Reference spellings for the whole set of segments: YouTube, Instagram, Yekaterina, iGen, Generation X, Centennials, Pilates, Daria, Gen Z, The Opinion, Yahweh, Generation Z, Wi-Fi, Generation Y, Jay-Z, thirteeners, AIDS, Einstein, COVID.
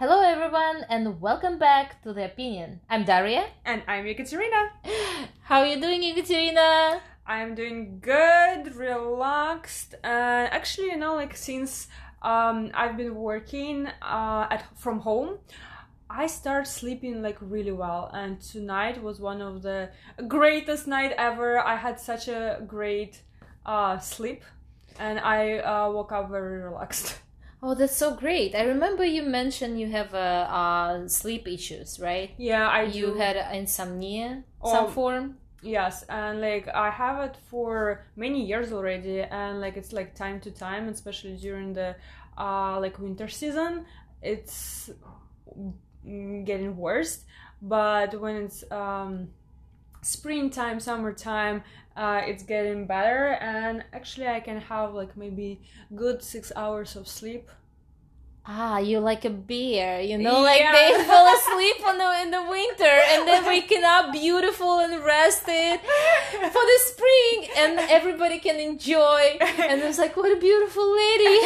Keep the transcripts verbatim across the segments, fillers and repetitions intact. Hello everyone and welcome back to The Opinion. I'm Daria. And I'm Yekaterina. How are you doing, Yekaterina? I'm doing good, relaxed, and uh, actually, you know, like since um, I've been working uh, at from home, I start sleeping like really well, and tonight was one of the greatest night ever. I had such a great uh, sleep and I uh, woke up very relaxed. Oh, that's so great. I remember you mentioned you have uh, uh, sleep issues, right? Yeah, I you do. You had insomnia, oh, some form? Yes, and like I have it for many years already, and like it's like time to time, especially during the uh, like winter season, it's getting worse. But when it's um, springtime, summertime, uh, it's getting better, and actually I can have like maybe good six hours of sleep. Ah, you like a bear, you know, like yeah. They fall asleep on the, in the winter and then waking up beautiful and rested for the spring, and everybody can enjoy. And it's like, what a beautiful lady.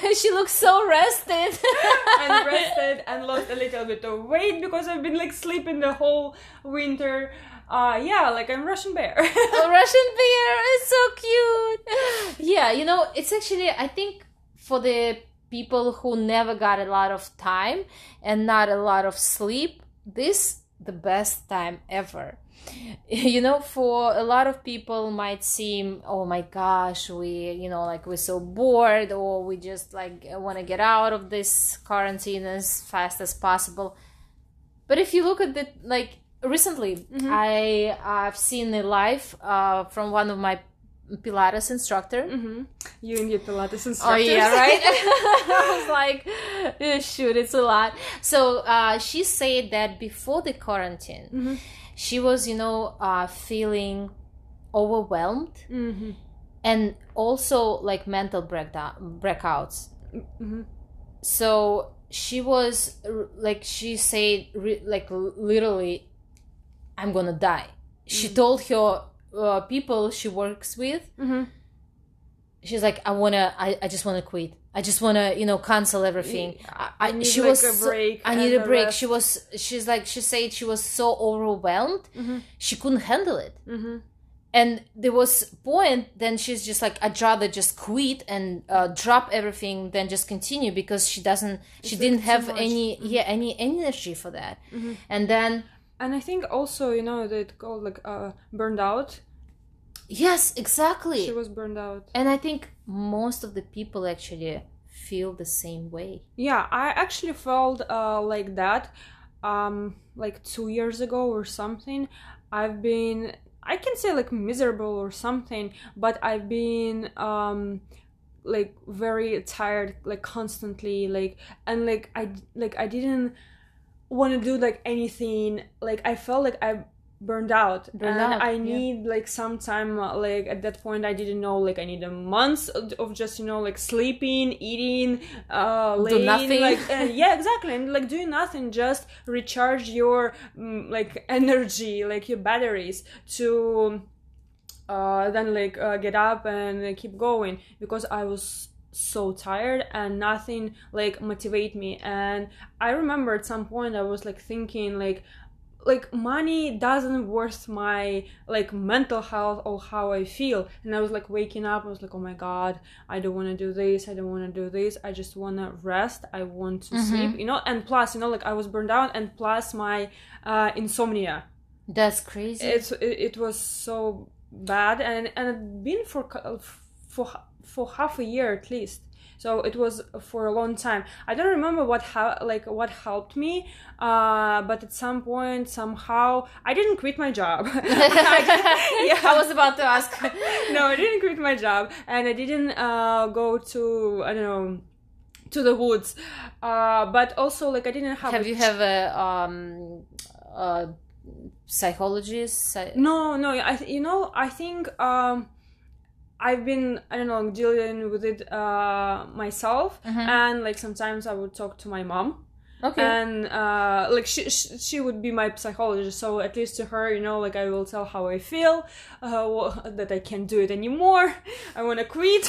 she she looks so rested. And rested and lost a little bit of weight because I've been like sleeping the whole winter. Uh, yeah, like I'm Russian bear. Oh, Russian bear is so cute. Yeah, you know, it's actually, I think for the people who never got a lot of time and not a lot of sleep, this the best time ever. You know, for a lot of people might seem, oh my gosh, we, you know, like we're so bored, or we just like want to get out of this quarantine as fast as possible. But if you look at the, like recently, mm-hmm. I, I've seen a live uh, from one of my Pilates instructor. Mm-hmm. You and your Pilates instructor. Oh yeah, right? I was like, shoot, it's a lot. So uh, she said that before the quarantine, mm-hmm. she was, you know, uh, feeling overwhelmed, mm-hmm. and also like mental breakdown, breakouts. Mm-hmm. So she was like, she said, re- like literally, I'm gonna die. Mm-hmm. She told her Uh, people she works with, mm-hmm. she's like, I wanna, I, I just wanna quit. I just wanna, you know, cancel everything. I, I, I need she like was a break. I need a break. Rest. She was, she's like, she said she was so overwhelmed, mm-hmm. she couldn't handle it. Mm-hmm. And there was point then she's just like, I'd rather just quit and uh, drop everything than just continue, because she doesn't, she it's didn't have much. any, mm-hmm. yeah, any energy for that. Mm-hmm. And then. And I think also, you know, they called like uh, burned out. Yes, exactly. She was burned out. And I think most of the people actually feel the same way. Yeah, I actually felt uh, like that um, like two years ago or something. I've been, I can say like miserable or something, but I've been um, like very tired, like constantly, like, and like I, like I didn't want to do like anything, like I felt like I burned out burned and out, I need yeah. like some time, like at that point I didn't know, like I need a month of just, you know, like sleeping, eating, uh laying, do nothing, like uh, yeah, exactly, and like doing nothing, just recharge your mm, like energy, like your batteries to uh then like uh, get up and uh, keep going, because I was so tired and nothing like motivate me. And I remember at some point I was like thinking like like money doesn't worth my like mental health or how I feel. And I was like waking up, I was like, oh my god, I don't want to do this, I don't want to do this, I just want to rest, I want to mm-hmm. sleep, you know. And plus, you know, like I was burned out, and plus my uh insomnia. That's crazy. It's it, it was so bad, and and it been for for for half a year at least, so it was for a long time. I don't remember what how like what helped me, uh but at some point somehow I didn't quit my job. I, yeah. I was about to ask. No, I didn't quit my job, and I didn't uh go to I don't know to the woods, uh but also like I didn't have have a, you have a um uh psychologist? No, no, I you know I think um I've been, I don't know, dealing with it uh, myself, mm-hmm. and like sometimes I would talk to my mom, Okay. And uh, like she, she she would be my psychologist, so at least to her, you know, like I will tell how I feel, uh, well, that I can't do it anymore. I want to quit.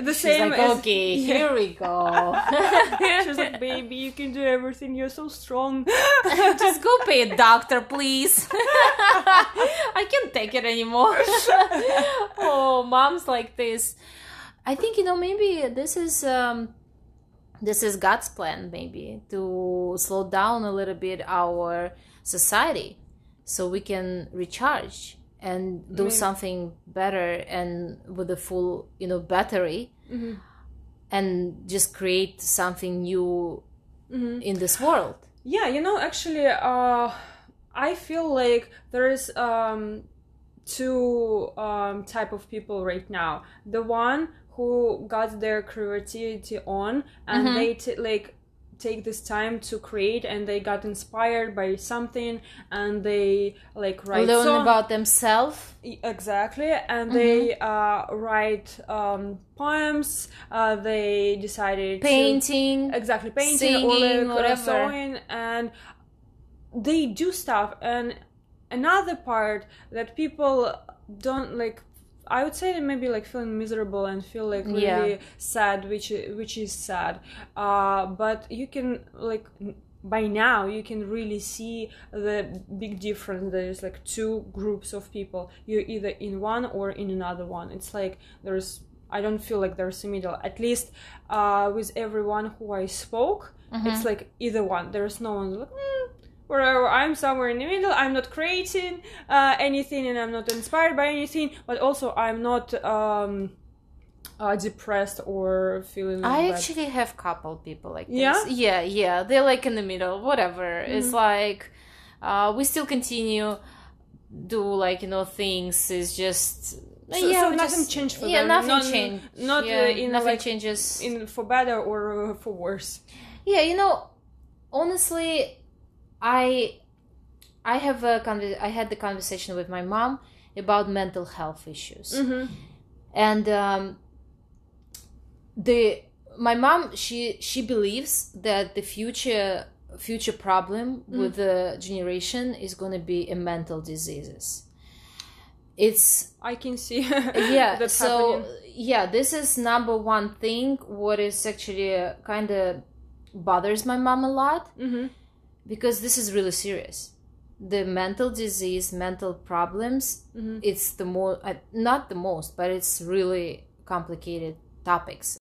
The She's same. Like, as, okay, yeah. Here we go. She's like, baby, you can do everything. You're so strong. Just go pay a doctor, please. I can't take it anymore. Oh, moms like this. I think, you know, maybe this is. Um, This is God's plan, maybe, to slow down a little bit our society so we can recharge and do maybe. something better and with a full, you know, battery, mm-hmm. and just create something new mm-hmm. in this world. Yeah, you know, actually, uh, I feel like there is um, two um, type of people right now. The one who got their creativity on, and mm-hmm. they t- like take this time to create, and they got inspired by something, and they like write learn song- about themselves exactly, and mm-hmm. they uh, write um, poems. Uh, they decided painting to, exactly painting singing, or like, sewing, and they do stuff. And another part that people don't like. I would say that maybe like feeling miserable and feel like really yeah. sad, which which is sad. Uh, but you can like by now you can really see the big difference. There's like two groups of people. You're either in one or in another one. It's like there's I don't feel like there's a middle. At least uh, with everyone who I spoke, mm-hmm. it's like either one. There's no one like. Mm. Where I'm somewhere in the middle, I'm not creating uh, anything, and I'm not inspired by anything, but also I'm not um, uh, depressed or feeling like I bad. Actually have couple people like this. Yeah? Yeah, yeah. They're like in the middle, whatever. Mm-hmm. It's like, uh, we still continue do like, you know, things. It's just... So, yeah, so nothing just, changed for yeah, them. Nothing not, change. not, yeah, uh, in, nothing like, changes. In for better or uh, for worse. Yeah, you know, honestly... I I have a conver- I had the conversation with my mom about mental health issues. Mm-hmm. And um, the my mom she she believes that the future future problem mm. with the generation is going to be a mental diseases. It's I can see yeah, that's so happening. Yeah, this is number one thing what is actually uh, kind of bothers my mom a lot. Mm-hmm. Because this is really serious. The mental disease, mental problems, mm-hmm. it's the more, uh, not the most, but it's really complicated topics.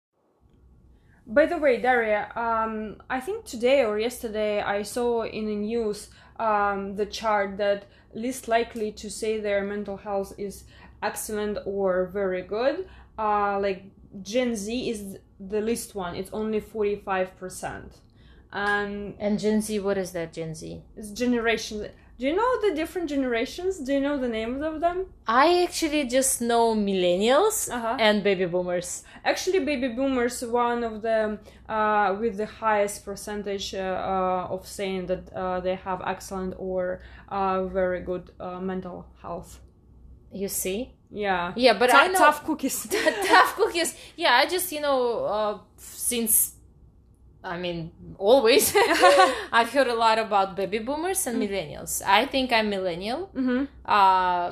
By the way, Daria, um, I think today or yesterday I saw in the news um, the chart that least likely to say their mental health is excellent or very good. Uh, like Gen Z is the least one. It's only forty-five percent. Um, and Gen Z, what is that, Gen Z? It's Generation. Do you know the different generations? Do you know the names of them? I actually just know millennials uh-huh. and baby boomers. Actually, baby boomers, one of them uh, with the highest percentage uh, uh, of saying that uh, they have excellent or uh, very good uh, mental health. You see? Yeah. Yeah, but T- I know... Tough cookies. Tough cookies. Yeah, I just, you know, uh, since... I mean, always. I've heard a lot about baby boomers and millennials. I think I'm millennial. Mm-hmm. Uh,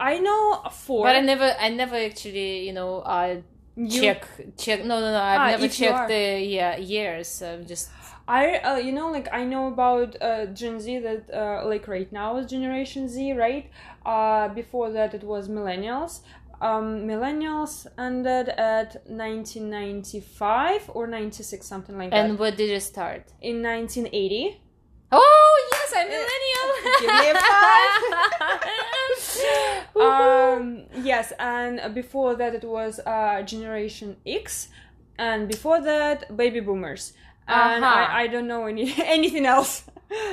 I know four, but I never, I never actually, you know, uh, you... check, check. No, no, no. I've ah, never checked the yeah, years. I'm just. I, uh, you know, like I know about uh, Gen Z that, uh, like right now is Generation Z, right? Uh, before that it was millennials. Um, millennials ended at nineteen ninety-five or ninety-six, something like that. And what did you start? In nineteen eighty. Oh, yes, I'm millennial! Give me a five! um, yes, and before that it was uh, Generation X, and before that, baby boomers. And uh-huh. I, I don't know any anything else.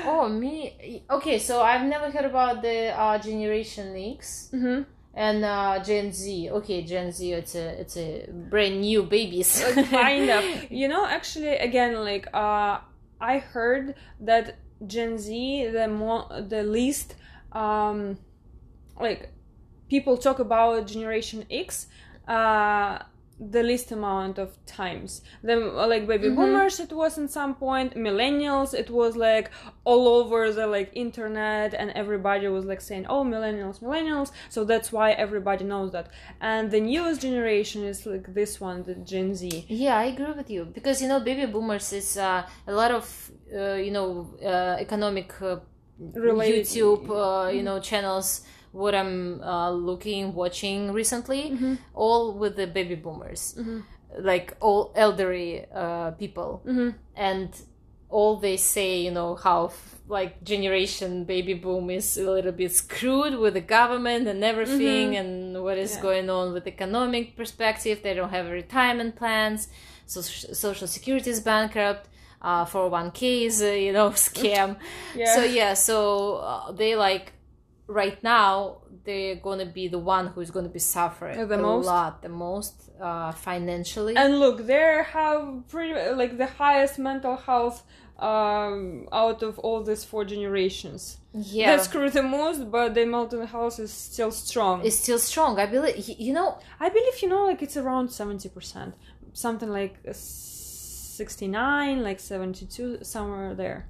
Oh, me? Okay, so I've never heard about the uh, Generation X. Mm-hmm. And uh, Gen Z, okay, Gen Z, it's a it's a brand new babies. Kind of, you know. Actually, again, like uh, I heard that Gen Z, the more, the least, um, like people talk about Generation X, uh, the least amount of times. Then, like, baby mm-hmm. boomers, it was in some point. Millennials, it was, like, all over the, like, internet, and everybody was, like, saying, oh, millennials, millennials. So that's why everybody knows that. And the newest generation is, like, this one, the Gen Z. Yeah, I agree with you. Because, you know, baby boomers is uh, a lot of, uh, you know, uh, economic uh, related YouTube, uh, you know, channels. What I'm uh, looking, watching recently, mm-hmm. all with the baby boomers, mm-hmm. like all elderly uh, people, mm-hmm. and all they say, you know, how f- like generation baby boom is a little bit screwed with the government and everything, mm-hmm. and what is yeah. going on with economic perspective. They don't have retirement plans, so social security is bankrupt. Uh, four oh one k is, uh, you know, scam. yeah. So yeah, so uh, they like. Right now, they're gonna be the one who's gonna be suffering the a most. lot, the most uh, financially. And look, they have pretty like the highest mental health um, out of all these four generations. Yeah, they screw the most, but the mental health is still strong. It's still strong. I believe you know. I believe you know, like it's around seventy percent, something like sixty-nine, like seventy-two, somewhere there.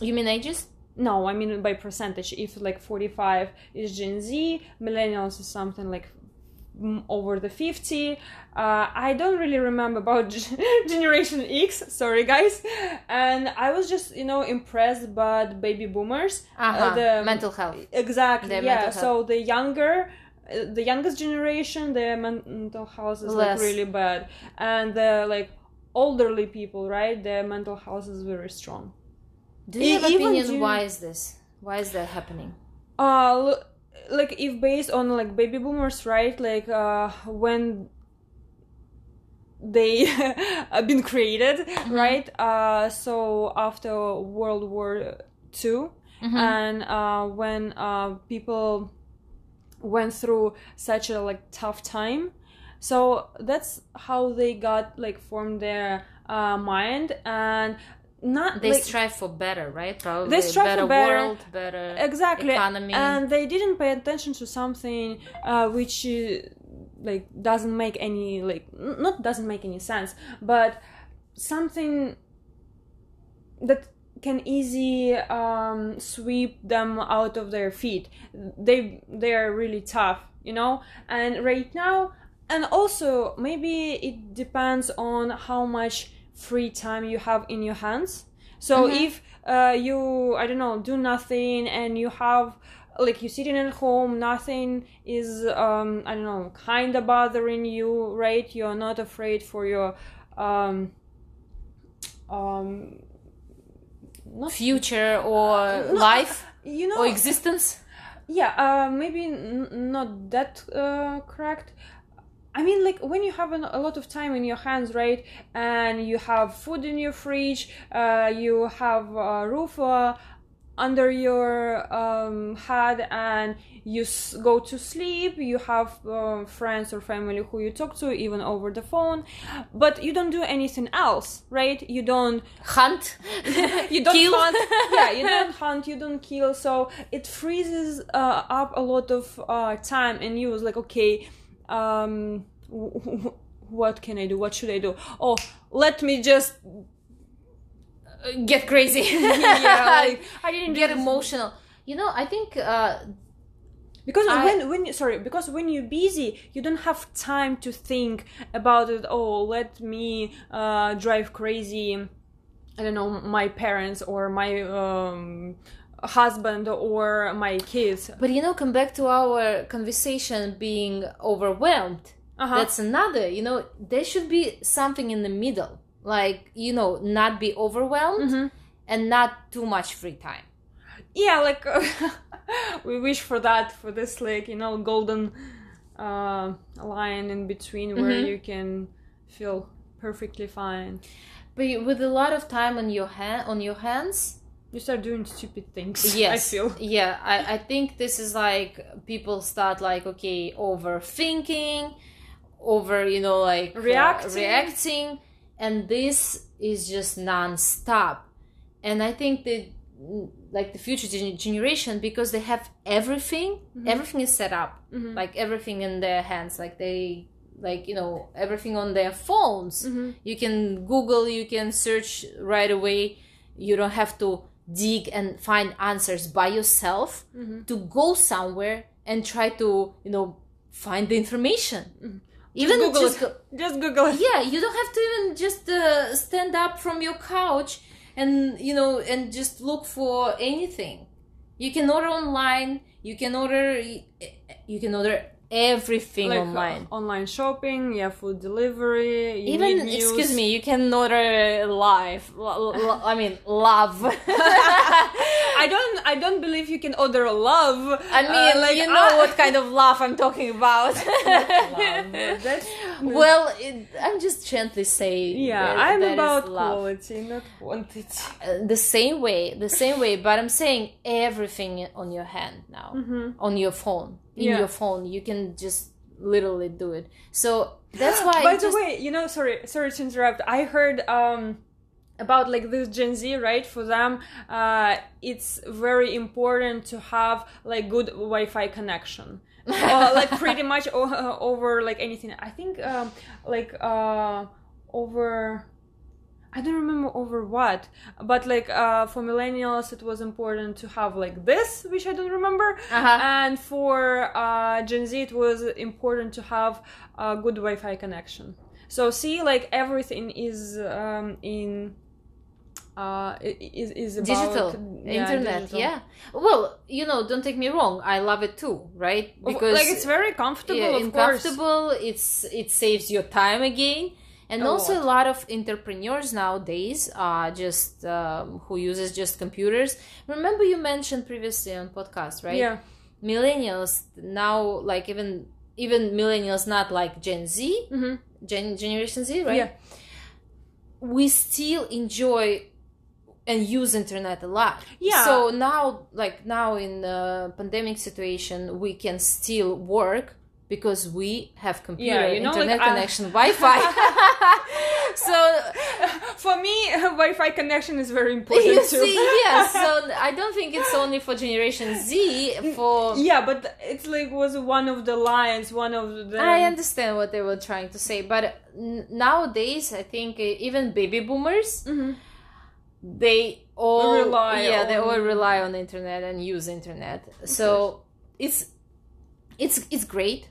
You mean ages? No, I mean by percentage. If like forty-five is Gen Z, millennials is something like over the fifty. Uh, I don't really remember about Generation X. Sorry, guys. And I was just, you know, impressed by baby boomers. Uh-huh. Uh, the mental health. Exactly. Their yeah. So health. the younger, uh, the youngest generation, their mental health is Less. like really bad, and the like elderly people, right? Their mental health is very strong. Do you have opinions? You... Why is this? Why is that happening? Uh, like if based on like baby boomers, right? Like uh, when they have been created, mm-hmm. right? Uh, so after World War Two, mm-hmm. and uh, when uh, people went through such a like tough time, so that's how they got like formed their uh, mind and. Not they like, strive for better, right? Probably they strive better for better world, better exactly. economy, and they didn't pay attention to something uh, which uh, like doesn't make any like not doesn't make any sense, but something that can easily um, sweep them out of their feet. They they are really tough, you know. And right now, and also maybe it depends on how much free time you have in your hands. So mm-hmm. if uh, you, I don't know, do nothing and you have, like you're sitting at home, nothing is, um, I don't know, kind of bothering you, right? You're not afraid for your um, um, not future or uh, life, no, you know, or existence. Yeah, uh, maybe n- not that uh, correct. I mean, like, when you have an, a lot of time in your hands, right, and you have food in your fridge, uh, you have a roof uh, under your um, head, and you s- go to sleep, you have uh, friends or family who you talk to, even over the phone, but you don't do anything else, right? You don't hunt, you don't kill. hunt, yeah, you don't hunt, you don't kill, so it freezes uh, up a lot of uh, time, and you was like, okay, Um, w- w- what can I do? What should I do? Oh, let me just get crazy. yeah, like, I didn't get emotional. You know, I think uh, because I... when when sorry, because when you're busy, you don't have time to think about it. Oh, let me uh, drive crazy. I don't know, my parents or my. Um, husband or my kids. But you know, come back to our conversation being overwhelmed. Uh-huh. That's another, you know, there should be something in the middle. Like, you know, not be overwhelmed mm-hmm. and not too much free time. Yeah, like uh, we wish for that, for this like, you know, golden uh, line in between where mm-hmm. you can feel perfectly fine. But with a lot of time on your hand, on your hands, you start doing stupid things, yes. I feel. Yeah, I, I think this is like, people start like, okay, overthinking, over, you know, like... Reacting. Uh, reacting, and this is just non-stop. And I think that, like, the future generation, because they have everything, mm-hmm. everything is set up, mm-hmm. like, everything in their hands, like, they like, you know, everything on their phones. Mm-hmm. You can Google, you can search right away. You don't have to dig and find answers by yourself, mm-hmm. to go somewhere and try to, you know, find the information. Mm-hmm. Even Google just, it. just Google it. Yeah, you don't have to even just uh, stand up from your couch and, you know, and just look for anything. You can order online. You can order. You can order everything like online. Online shopping, yeah, food delivery. You even need news. Excuse me, you can order live. L- l- I mean, love. I don't. I don't believe you can order love. I mean, uh, like, you know, I... what kind of love I'm talking about. Love. That's... Well, it, I'm just gently saying. Yeah, that, I'm that about quality, not quantity. Uh, the same way, the same way. But I'm saying everything on your hand now, mm-hmm. on your phone. In yeah. your phone, you can just literally do it. So that's why. By the just... way, you know, sorry, sorry to interrupt. I heard um, about like this Gen Z, right? For them, uh, it's very important to have like good Wi-Fi connection, uh, like pretty much o- over like anything. I think um, like uh, over. I don't remember over what, but like uh, for millennials it was important to have like this, which I don't remember, uh-huh. and for uh, Gen Z it was important to have a good Wi-Fi connection. So see, like everything is um, in uh, is is about digital yeah, internet. Digital. Yeah. Well, you know, don't take me wrong, I love it too, right? Because like it's very comfortable. Yeah, of course. comfortable. It's it saves your time again. And a also lot. a lot of entrepreneurs nowadays are just um, who uses just computers. Remember you mentioned previously on podcast, right? Yeah. Millennials now, like even even millennials, not like Gen Z, mm-hmm. Gen Generation Z, right? Yeah. We still enjoy and use internet a lot. Yeah. So now, like now in the pandemic situation, we can still work. Because we have computer, yeah, you know, internet like, connection, uh, Wi-Fi. So for me, Wi-Fi connection is very important you too. See, yeah, so I don't think it's only for Generation Z. For yeah, but it's like was one of the lines, one of the. I understand what they were trying to say, but nowadays I think even baby boomers, mm-hmm. they all rely yeah on... they all rely on internet and use internet. So it's it's it's great.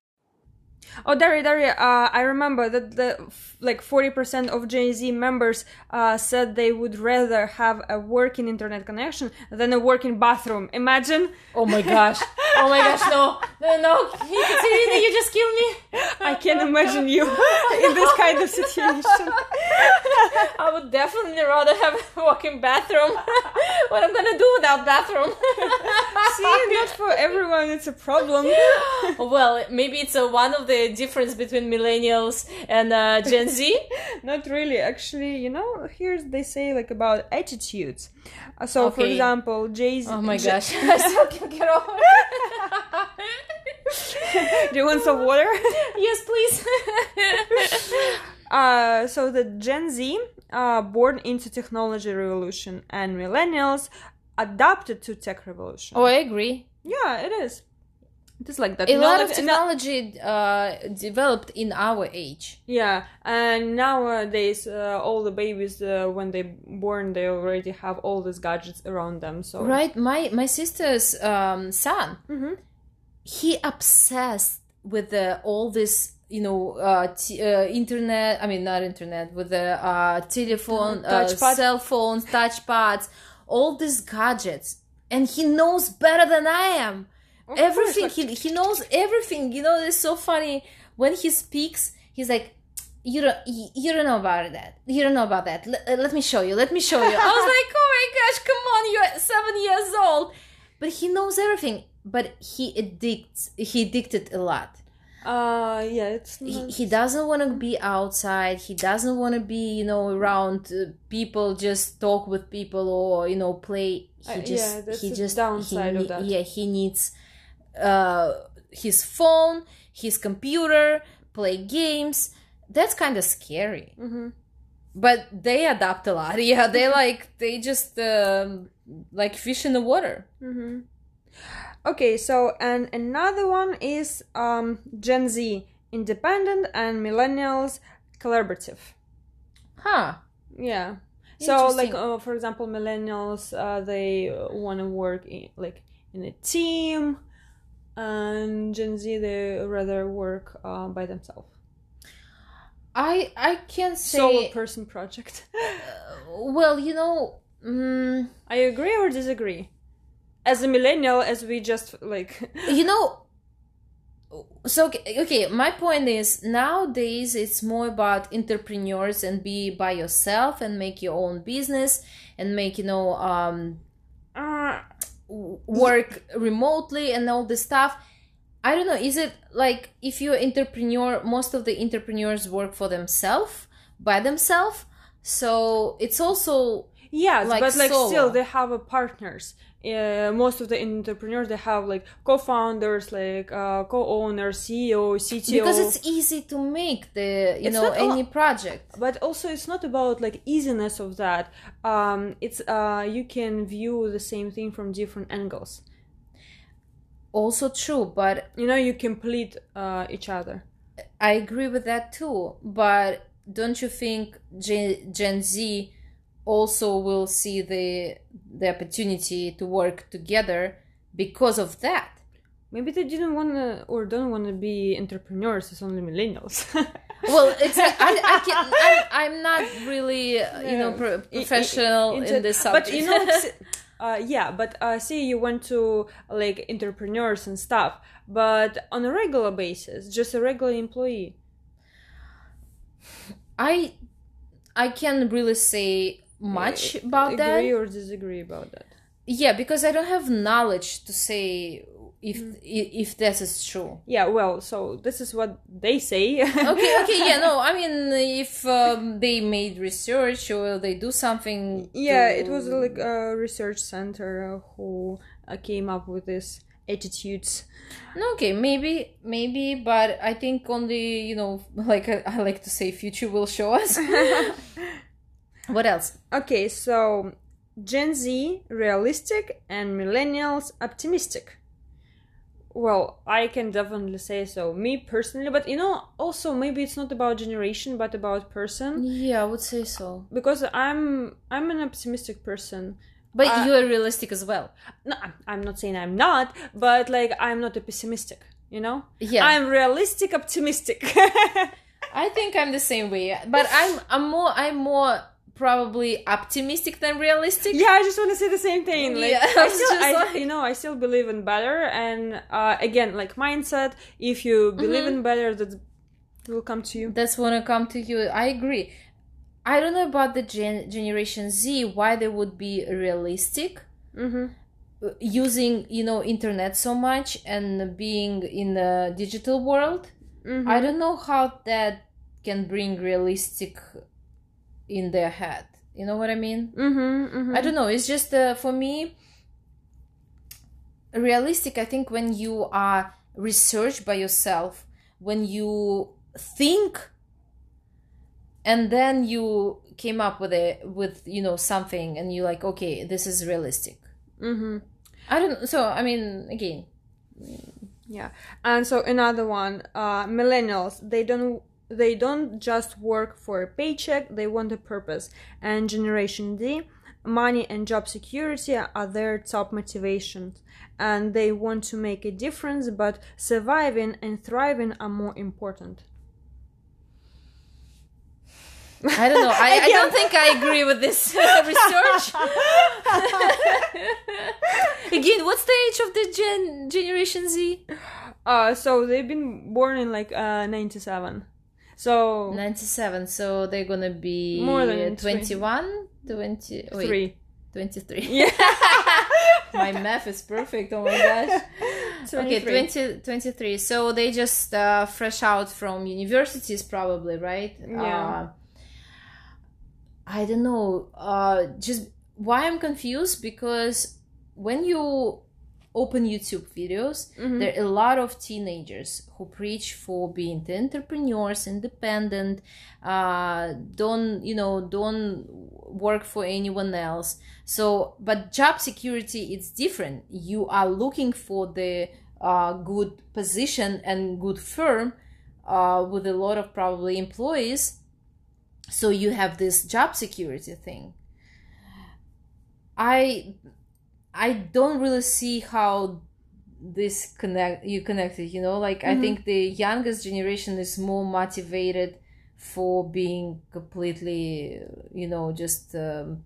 Oh, Daria, Daria, uh, I remember that the f- like forty percent of Gen Z members uh, said they would rather have a working internet connection than a working bathroom. Imagine. Oh my gosh. Oh my gosh, no. No, no. Yekaterina, you just killed me. I can't imagine you in this kind of situation. I would definitely rather have a walking bathroom. What I'm going to do without bathroom? See, not for everyone, it's a problem. Well, maybe it's a one of the difference between millennials and uh, Gen Z? Not really, actually. You know, here they say like about attitudes. Uh, so, okay. For example, Jay-Z. Oh my J- gosh, I still can't get over it. Do you want some water? Yes, please. uh, so the Gen Z, uh, born into technology revolution, and millennials adapted to tech revolution. Oh, I agree. Yeah, it is. It is like that. A lot of technology uh, developed in our age. Yeah, and nowadays uh, all the babies uh, when they born they already have all these gadgets around them. So right, my my sister's um, son, mm-hmm. he obsessed with uh, all this, you know, uh, t- uh, internet. I mean, not internet, with the uh, telephone, uh, cell phones, touchpads, all these gadgets, and he knows better than I am. Of everything he he knows everything, you know. It's so funny when he speaks, he's like, you don't you don't know about that you don't know about that let, let me show you let me show you I was like, oh my gosh, come on, you're seven years old, but he knows everything. But he addicts he addicted a lot. Uh yeah, it's nice. he, he doesn't want to be outside. He doesn't want to be, you know, around uh, people, just talk with people, or, you know, play. He uh, just yeah, that's he the just downside he, of that. yeah he needs uh his phone, his computer, play games. That's kind of scary. Mm-hmm. But they adapt a lot. Yeah, they like they just um, like fish in the water. Mm-hmm. Okay, so and another one is um Gen Z independent and millennials collaborative. Huh. Yeah. So like uh, for example, millennials uh, they want to work in, like in a team, and Gen Z they rather work uh, by themselves. I I can't say solo person project. Well, you know, um, I agree or disagree. As a millennial, as we just like you know. So, okay, my point is, nowadays it's more about entrepreneurs and be by yourself and make your own business and make, you know, um, work remotely and all this stuff. I don't know, is it like if you're an entrepreneur, most of the entrepreneurs work for themselves, by themselves? So it's also... Yes, like but like solo. Still they have a partners. Uh, most of the entrepreneurs, they have like co-founders, like uh, co-owners, C E O, C T O. Because it's easy to make the, you it's know, any al- project. But also it's not about like easiness of that. Um, it's uh, you can view the same thing from different angles. Also true, but... You know, you complete uh, each other. I agree with that too. But don't you think Gen, Gen Z... also will see the the opportunity to work together because of that? Maybe they didn't want to or don't want to be entrepreneurs. It's only millennials. Well, it's I, I can, I'm, I'm not really yeah. you know pro- professional it, it, in this subject. But you know, uh, yeah. But uh, see, you went to like entrepreneurs and stuff, but on a regular basis, just a regular employee. I I can't really say. Much about agree that agree or disagree about that? Yeah, because I don't have knowledge to say if mm. if this is true. Yeah, well, so this is what they say. okay, okay, yeah, no, I mean, if um, they made research or they do something. Yeah, to... it was like a research center who came up with this attitudes. Okay, maybe, maybe, but I think only, you know, like I, I like to say, future will show us. What else? Okay, so Gen Z, realistic, and millennials, optimistic. Well, I can definitely say so. Me personally, but you know, also maybe it's not about generation, but about person. Yeah, I would say so. Because I'm I'm an optimistic person. But uh, you are realistic as well. No, I'm not saying I'm not, but like I'm not a pessimistic, you know? Yeah. I'm realistic, optimistic. I think I'm the same way, but I'm I'm more I'm more... probably optimistic than realistic. Yeah, I just want to say the same thing. Like, yeah, I still, I, like... you know, I still believe in better. And uh, again, like mindset, if you believe mm-hmm. in better, that will come to you. That's gonna come to you. I agree. I don't know about the gen- Generation Z, why they would be realistic mm-hmm. using, you know, internet so much and being in the digital world. Mm-hmm. I don't know how that can bring realistic... in their head, you know what I mean? Mm-hmm, mm-hmm. I don't know. It's just uh, for me, realistic. I think when you are research by yourself, when you think, and then you came up with a with you know something, and you're like, okay, this is realistic. Mm-hmm. I don't. So I mean, again, yeah. And so another one, uh, millennials. They don't. They don't just work for a paycheck, they want a purpose. And Generation Z, money and job security are their top motivations. And they want to make a difference, but surviving and thriving are more important. I don't know. I, I don't think I agree with this research. Again, what's the age of the gen- Generation Z? Uh, so they've been born in like uh, ninety-seven. So ninety-seven, so they're gonna be more than twenty-one, twenty, wait, three. twenty-three. Yeah. My math is perfect. Oh my gosh. Okay, twenty, twenty-three. So they just uh, fresh out from universities, probably, right? Yeah. Uh, I don't know. Uh, just why I'm confused because when you open YouTube videos, mm-hmm. there are a lot of teenagers who preach for being the entrepreneurs, independent, uh, don't, you know, don't work for anyone else. So, but job security, it's different. You are looking for the uh, good position and good firm uh, with a lot of probably employees. So you have this job security thing. I I don't really see how this connect you connected, you know, like mm-hmm. I think the youngest generation is more motivated for being completely, you know, just um,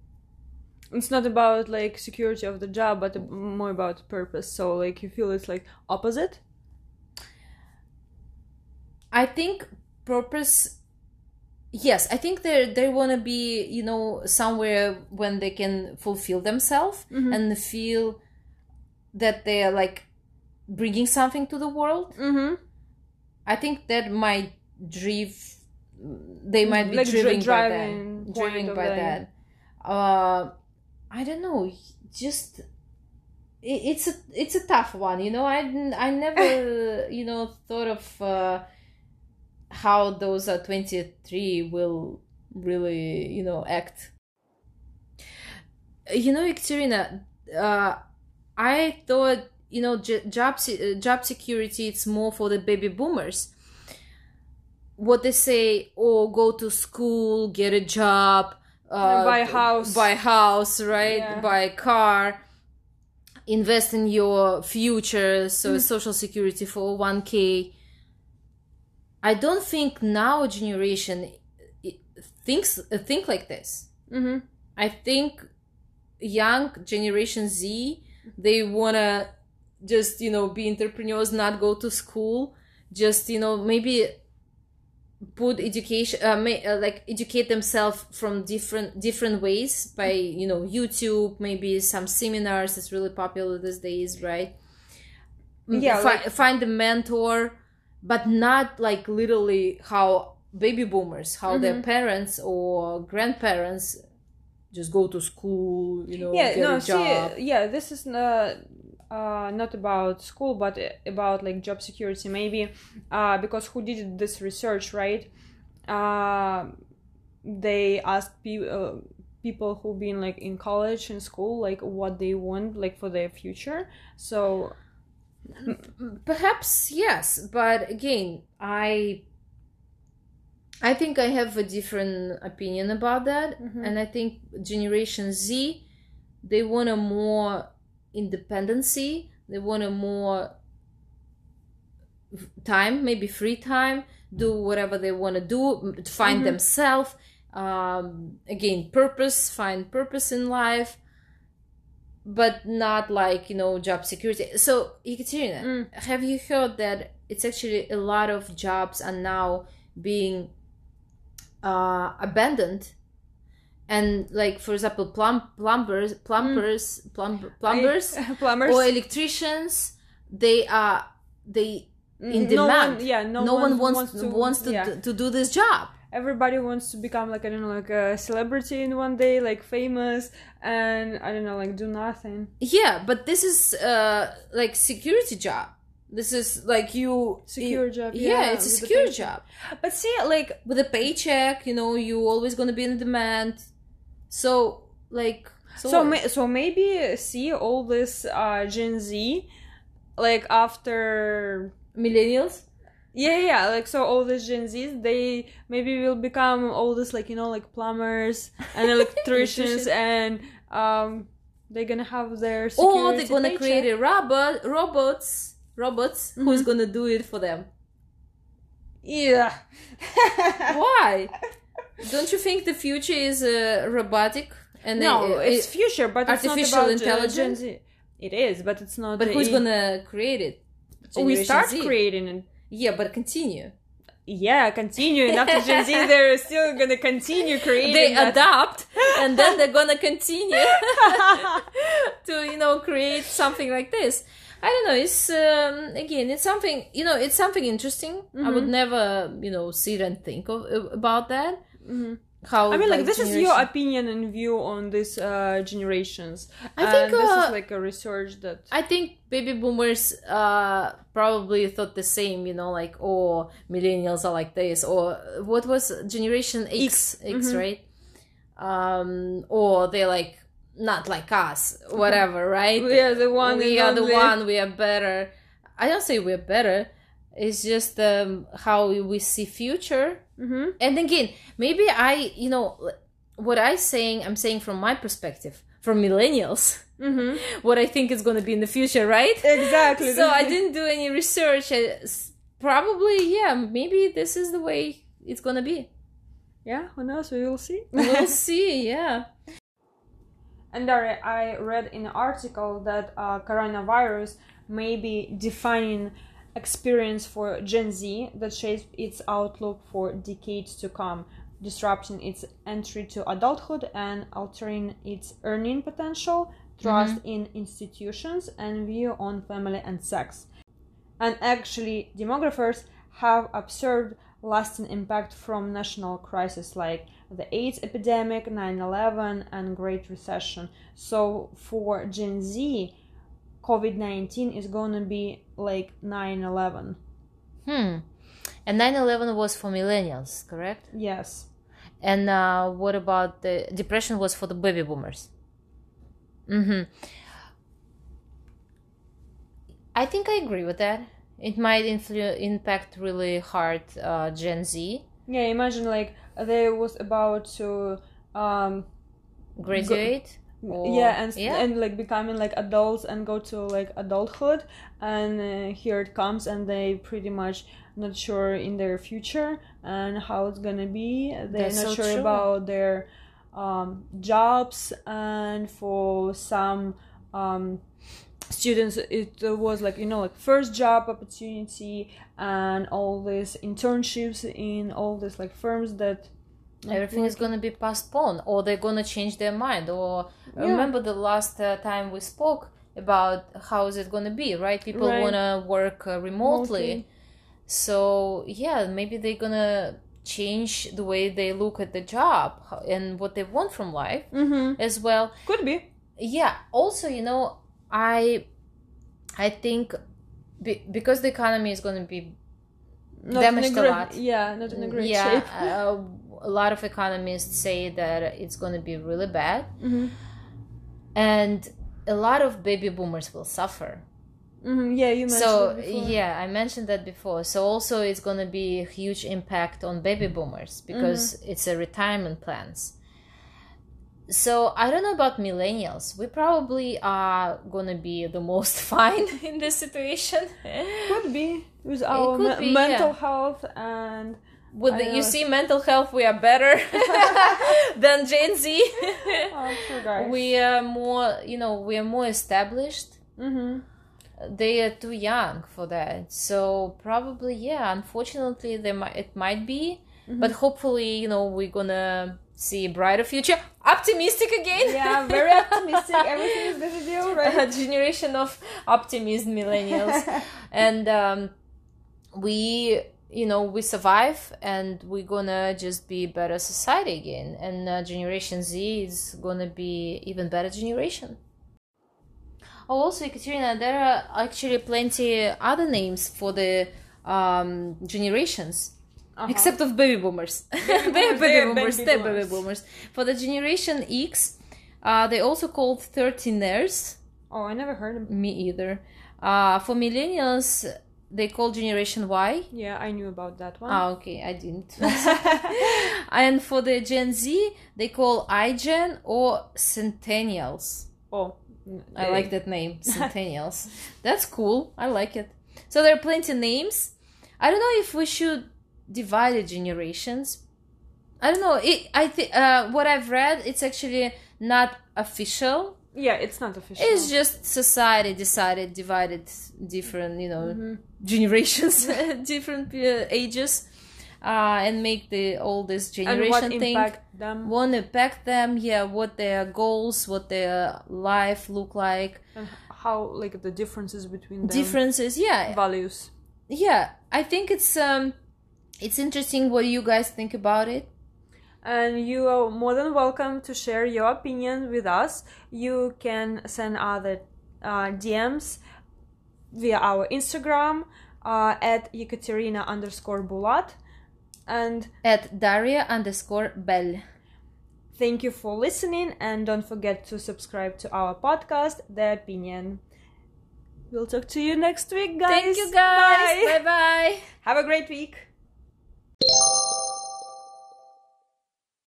it's not about like security of the job, but more about purpose. So like you feel it's like opposite. I think purpose. Yes, I think they they want to be, you know, somewhere when they can fulfill themselves mm-hmm. and feel that they are like bringing something to the world. Mm-hmm. I think that might drive. They might be like driven dri- by that. Driven by that. that. Uh, I don't know. Just it, it's a it's a tough one. You know, I I never you know thought of. Uh, how those uh, twenty-three will really, you know, act. You know, Yekaterina, uh, I thought, you know, j- job se- job security, it's more for the baby boomers. What they say, oh, go to school, get a job. Uh, buy a house. Buy a house, right? Yeah. Buy a car. Invest in your future. So mm. social security, four oh one k. I don't think now generation thinks think like this. Mm-hmm. I think young Generation Z, they wanna just, you know, be entrepreneurs, not go to school, just, you know, maybe put education, uh, may, uh, like educate themselves from different different ways by, you know, YouTube, maybe some seminars. It's really popular these days, right? Yeah, F- like- find a mentor. But not like literally how baby boomers, how mm-hmm. their parents or grandparents just go to school, you know, yeah, get no, a job. See, yeah, this is not, uh, not about school, but about like job security maybe. Uh, because who did this research, right? Uh, they asked pe- uh, people who've been like in college and school, like what they want like for their future. So... perhaps yes, but again, I I think I have a different opinion about that, mm-hmm. and I think Generation Z, they want a more independency, they want a more time, maybe free time, do whatever they want to do, find mm-hmm. themselves, um, again, purpose, find purpose in life. But not like, you know, job security. So, Yekaterina, mm. have you heard that it's actually a lot of jobs are now being uh, abandoned? And like, for example, plum- plumbers, plumbers, mm. plumb- plumbers, I, uh, plumbers, or electricians, they are they in demand. No one, yeah, no, no one, one wants, wants to, wants to, yeah. to do this job. Everybody wants to become like, I don't know, like a celebrity in one day, like famous, and I don't know, like do nothing. Yeah, but this is uh, like security job. This is like you... Secure it, job. Yeah, yeah, it's a secure job. But see, like... With a paycheck, you know, you always gonna be in demand. So, like... So so, ma- so maybe see all this uh, Gen Z, like after... Millennials? Yeah, yeah, like, so all these Gen Zs, they maybe will become all this, like, you know, like, plumbers and electricians, and um, they're gonna have their security Or they're gonna paycheck. create a robot, robots, robots, mm-hmm. who's gonna do it for them. Yeah. Why? Don't you think the future is uh, robotic? And no, a, a, it's future, but it's not about artificial intelligence. Uh, it is, but it's not... But who's in... gonna create it? Generation we start Z. creating it. Yeah, but continue. Yeah, continue. And after Gen Z, they're still gonna continue creating. They that. adapt, and then they're gonna continue to, you know, create something like this. I don't know. It's um, again, it's something, you know, it's something interesting. Mm-hmm. I would never, you know, sit and think of, about that. Mm-hmm. How I mean, like, like this generation... is your opinion and view on these uh, generations. I and think uh, this is like a research that I think baby boomers uh, probably thought the same. You know, like, oh, millennials are like this, or what was Generation X, X, X mm-hmm. right? Um, or they're like not like us, whatever, right? We are the one. We are the one. We are better. I don't say we're better. It's just um, how we see future. Mm-hmm. And again, maybe I, you know, what I'm saying, I'm saying from my perspective, from millennials, mm-hmm. what I think is going to be in the future, right? Exactly. So I didn't do any research. Probably, yeah, maybe this is the way it's going to be. Yeah, who knows? We will see. We'll see, yeah. And Daria, I read in an article that uh, coronavirus may be defining experience for Gen Z that shapes its outlook for decades to come, disrupting its entry to adulthood and altering its earning potential, trust mm-hmm. in institutions, and view on family and sex. And actually, demographers have observed lasting impact from national crises like the AIDS epidemic, nine eleven, and Great Recession. So for Gen Z, COVID nineteen is going to be like nine eleven. Hmm. And nine eleven was for millennials, correct? Yes. And uh, what about the depression was for the baby boomers? Mm-hmm. I think I agree with that. It might influ- impact really hard uh, Gen Z. Yeah, imagine like they was about to um, graduate. Go- or... Yeah, and yeah. and like becoming like adults and go to like adulthood, and uh, here it comes, and they pretty much not sure in their future and how it's gonna be. They're That's not so sure true. About their um, jobs, and for some. Um, Students, it was like, you know, like first job opportunity and all these internships in all these like firms that everything is going to be postponed, or they're going to change their mind. Or yeah. Remember the last uh, time we spoke about how is it going to be, right? People right. want to work uh, remotely. remotely. So yeah, maybe they're going to change the way they look at the job and what they want from life mm-hmm. as well. Could be. Yeah. Also, you know, I I think be, because the economy is going to be not damaged a, great, a lot. Yeah, not in a great yeah, shape. Yeah, a lot of economists say that it's going to be really bad. Mm-hmm. And a lot of baby boomers will suffer. Mm-hmm. Yeah, you mentioned so, that before. Yeah, I mentioned that before. So also it's going to be a huge impact on baby boomers because mm-hmm. it's a retirement plans. So I don't know about millennials. We probably are gonna be the most fine in this situation. Could be with our me- be, mental yeah. health and with the, you see mental health, we are better than Gen Z. Oh, true, guys. We are more, you know, we are more established. Mm-hmm. They are too young for that. So probably, yeah. Unfortunately, they might. It might be, mm-hmm. but hopefully, you know, we're gonna. See brighter future. Optimistic again. Yeah, very optimistic. Everything is going to be all right. A generation of optimist millennials. And um, we, you know, we survive and we're going to just be better society again. And uh, Generation Z is going to be even better generation. Oh, also, Yekaterina, there are actually plenty other names for the um, generations. Uh-huh. Except of baby boomers. Baby they're baby boomers. They're baby, baby boomers. For the Generation X, uh, they also called thirteeners. Oh, I never heard of them. Me either. Uh, for millennials, they call Generation Y. Yeah, I knew about that one. Ah, okay, I didn't. And for the Gen Z, they call iGen or Centennials. Oh. They... I like that name, Centennials. That's cool. I like it. So there are plenty of names. I don't know if we should... divided generations. I don't know. It, I think uh, what I've read, it's actually not official. Yeah, it's not official. It's just society decided divided different, you know, mm-hmm. generations, different uh, ages, uh, and make the all this generation thing. Impact them. What impact them? Yeah, what their goals, what their life look like, and how like the differences between them. Differences, yeah. Values. Yeah, I think it's um. It's interesting what you guys think about it. And you are more than welcome to share your opinion with us. You can send other uh, D Ms via our Instagram uh, at Yekaterina underscore Bulat and at Daria underscore Bell. Thank you for listening, and don't forget to subscribe to our podcast, The Opinion. We'll talk to you next week, guys. Thank you, guys. Bye bye. Have a great week.